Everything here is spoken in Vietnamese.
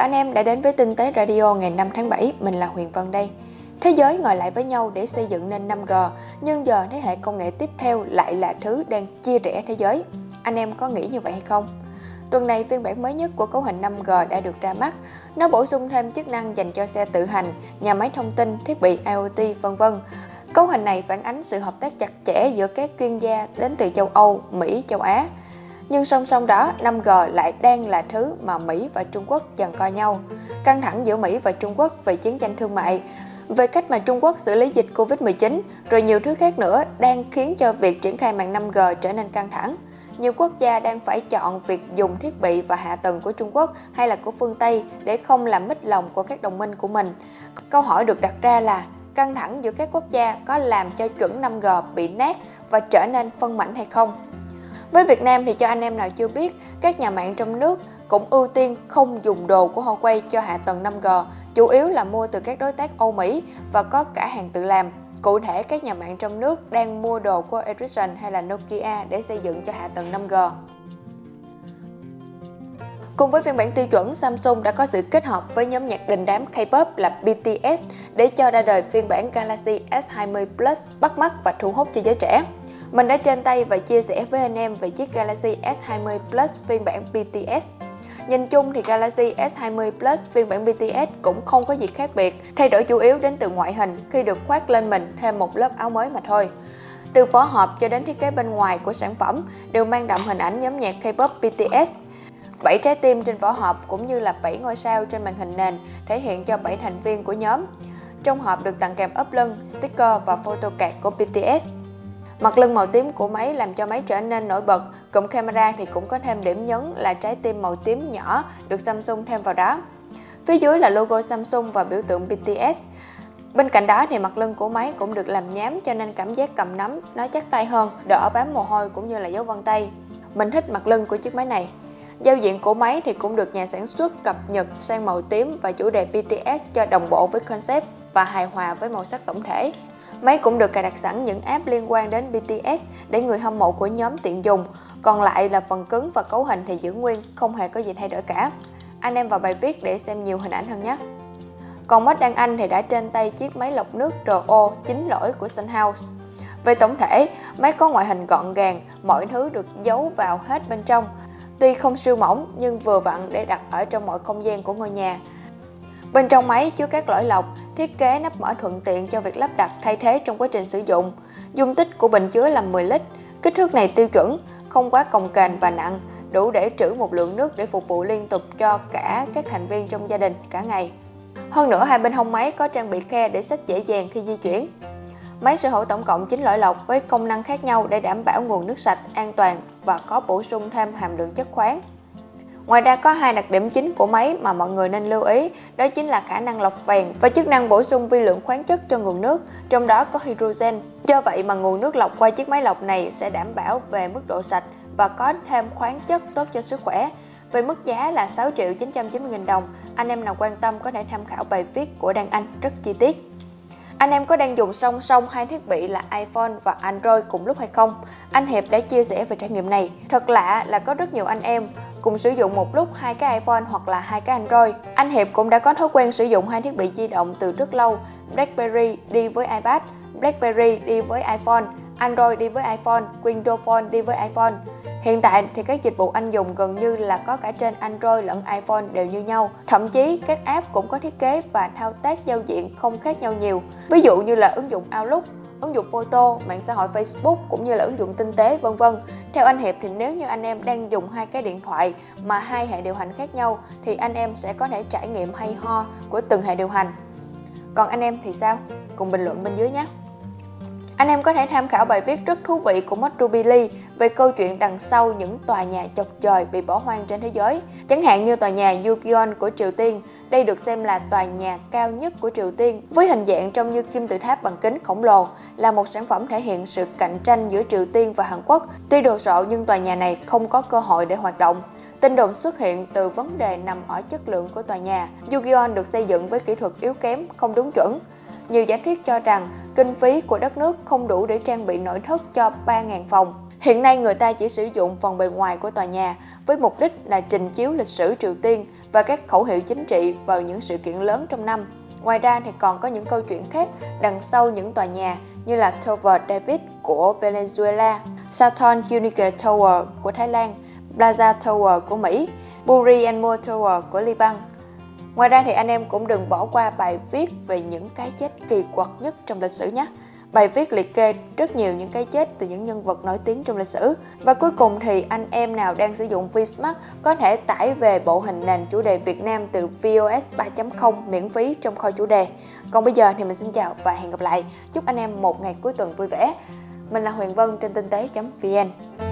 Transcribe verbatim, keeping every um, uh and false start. chào anh em đã đến với Tinh Tế Radio ngày năm tháng bảy, mình là Huyền Vân đây. Thế giới ngồi lại với nhau để xây dựng nên năm G, nhưng giờ thế hệ công nghệ tiếp theo lại là thứ đang chia rẽ thế giới. Anh em có nghĩ như vậy hay không? Tuần này phiên bản mới nhất của cấu hình năm G đã được ra mắt. Nó bổ sung thêm chức năng dành cho xe tự hành, nhà máy thông tin, thiết bị IoT, vân vân. Cấu hình này phản ánh sự hợp tác chặt chẽ giữa các chuyên gia đến từ châu Âu, Mỹ, châu Á. Nhưng song song đó, năm G lại đang là thứ mà Mỹ và Trung Quốc giằng co nhau. Căng thẳng giữa Mỹ và Trung Quốc về chiến tranh thương mại, về cách mà Trung Quốc xử lý dịch covid mười chín, rồi nhiều thứ khác nữa đang khiến cho việc triển khai mạng năm G trở nên căng thẳng. Nhiều quốc gia đang phải chọn việc dùng thiết bị và hạ tầng của Trung Quốc hay là của phương Tây để không làm mít lòng của các đồng minh của mình. Câu hỏi được đặt ra là căng thẳng giữa các quốc gia có làm cho chuẩn năm G bị nát và trở nên phân mảnh hay không? Với Việt Nam thì cho anh em nào chưa biết, các nhà mạng trong nước cũng ưu tiên không dùng đồ của Huawei cho hạ tầng năm G, chủ yếu là mua từ các đối tác Âu Mỹ và có cả hàng tự làm. Cụ thể, các nhà mạng trong nước đang mua đồ của Ericsson hay là Nokia để xây dựng cho hạ tầng năm G. Cùng với phiên bản tiêu chuẩn, Samsung đã có sự kết hợp với nhóm nhạc đình đám K-pop là B T S để cho ra đời phiên bản Galaxy S hai mươi Plus bắt mắt và thu hút cho giới trẻ. Mình đã trên tay và chia sẻ với anh em về chiếc Galaxy S hai mươi Plus phiên bản B T S. Nhìn chung thì Galaxy S hai mươi Plus phiên bản B T S cũng không có gì khác biệt, thay đổi chủ yếu đến từ ngoại hình khi được khoác lên mình thêm một lớp áo mới mà thôi. Từ vỏ hộp cho đến thiết kế bên ngoài của sản phẩm đều mang đậm hình ảnh nhóm nhạc K-pop B T S. bảy trái tim trên vỏ hộp cũng như là bảy ngôi sao trên màn hình nền thể hiện cho bảy thành viên của nhóm. Trong hộp được tặng kèm ốp lưng, sticker và photo card của B T S. Mặt lưng màu tím của máy làm cho máy trở nên nổi bật, cụm camera thì cũng có thêm điểm nhấn là trái tim màu tím nhỏ được Samsung thêm vào đó. Phía dưới là logo Samsung và biểu tượng B T S. Bên cạnh đó thì mặt lưng của máy cũng được làm nhám cho nên cảm giác cầm nắm nó chắc tay hơn, đỡ bám mồ hôi cũng như là dấu vân tay. Mình thích mặt lưng của chiếc máy này. Giao diện của máy thì cũng được nhà sản xuất cập nhật sang màu tím và chủ đề B T S cho đồng bộ với concept và hài hòa với màu sắc tổng thể. Máy cũng được cài đặt sẵn những app liên quan đến B T S để người hâm mộ của nhóm tiện dùng. Còn lại là phần cứng và cấu hình thì giữ nguyên, không hề có gì thay đổi cả. Anh em vào bài viết để xem nhiều hình ảnh hơn nhé. Còn Mode Đăng Anh thì đã trên tay chiếc máy lọc nước rờ ô chín lỗ của Sunhouse. Về tổng thể, máy có ngoại hình gọn gàng, mọi thứ được giấu vào hết bên trong. Tuy không siêu mỏng nhưng vừa vặn để đặt ở trong mọi không gian của ngôi nhà. Bên trong máy chứa các lõi lọc, thiết kế nắp mở thuận tiện cho việc lắp đặt thay thế trong quá trình sử dụng. Dung tích của bình chứa là mười lít, kích thước này tiêu chuẩn, không quá cồng kềnh và nặng, đủ để trữ một lượng nước để phục vụ liên tục cho cả các thành viên trong gia đình cả ngày. Hơn nữa, hai bên hông máy có trang bị khe để xách dễ dàng khi di chuyển. Máy sở hữu tổng cộng chín lõi lọc với công năng khác nhau để đảm bảo nguồn nước sạch, an toàn và có bổ sung thêm hàm lượng chất khoáng. Ngoài ra có hai đặc điểm chính của máy mà mọi người nên lưu ý, đó chính là khả năng lọc phèn và chức năng bổ sung vi lượng khoáng chất cho nguồn nước, trong đó có hydrogen. Do vậy mà nguồn nước lọc qua chiếc máy lọc này sẽ đảm bảo về mức độ sạch và có thêm khoáng chất tốt cho sức khỏe. Về mức giá là sáu triệu chín trăm chín mươi nghìn đồng, anh em nào quan tâm có thể tham khảo bài viết của Đăng Anh rất chi tiết. Anh em có đang dùng song song hai thiết bị là iPhone và Android cùng lúc hay không? Anh Hiệp đã chia sẻ về trải nghiệm này. Thật lạ là có rất nhiều anh em cùng sử dụng một lúc hai cái iPhone hoặc là hai cái Android. Anh Hiệp cũng đã có thói quen sử dụng hai thiết bị di động từ rất lâu. BlackBerry đi với iPad, BlackBerry đi với iPhone, Android đi với iPhone, Windows Phone đi với iPhone. Hiện tại thì các dịch vụ anh dùng gần như là có cả trên Android lẫn iPhone đều như nhau. Thậm chí các app cũng có thiết kế và thao tác giao diện không khác nhau nhiều. Ví dụ như là ứng dụng Outlook, ứng dụng Photo, mạng xã hội Facebook cũng như là ứng dụng Tinh Tế vân vân. Theo anh Hiệp thì nếu như anh em đang dùng hai cái điện thoại mà hai hệ điều hành khác nhau thì anh em sẽ có thể trải nghiệm hay ho của từng hệ điều hành. Còn anh em thì sao? Cùng bình luận bên dưới nhé. Anh em có thể tham khảo bài viết rất thú vị của Motubili về câu chuyện đằng sau những tòa nhà chọc trời bị bỏ hoang trên thế giới. Chẳng hạn như tòa nhà Ryugyong của Triều Tiên, đây được xem là tòa nhà cao nhất của Triều Tiên với hình dạng trông như kim tự tháp bằng kính khổng lồ, là một sản phẩm thể hiện sự cạnh tranh giữa Triều Tiên và Hàn Quốc. Tuy đồ sộ nhưng tòa nhà này không có cơ hội để hoạt động. Tin đồn xuất hiện từ vấn đề nằm ở chất lượng của tòa nhà. Ryugyong được xây dựng với kỹ thuật yếu kém, không đúng chuẩn. Nhiều giả thuyết cho rằng kinh phí của đất nước không đủ để trang bị nội thất cho ba nghìn phòng. Hiện nay người ta chỉ sử dụng phần bề ngoài của tòa nhà với mục đích là trình chiếu lịch sử Triều Tiên và các khẩu hiệu chính trị vào những sự kiện lớn trong năm. Ngoài ra thì còn có những câu chuyện khác đằng sau những tòa nhà như là Tower David của Venezuela, Saturn Unique Tower của Thái Lan, Plaza Tower của Mỹ, Buri and More Tower của Liban. Ngoài ra thì anh em cũng đừng bỏ qua bài viết về những cái chết kỳ quặc nhất trong lịch sử nhé. Bài viết liệt kê rất nhiều những cái chết từ những nhân vật nổi tiếng trong lịch sử. Và cuối cùng thì anh em nào đang sử dụng Vsmart có thể tải về bộ hình nền chủ đề Việt Nam từ vê o ét ba chấm không miễn phí trong kho chủ đề. Còn bây giờ thì mình xin chào và hẹn gặp lại. Chúc anh em một ngày cuối tuần vui vẻ. Mình là Huyền Vân trên tinh tế chấm vn.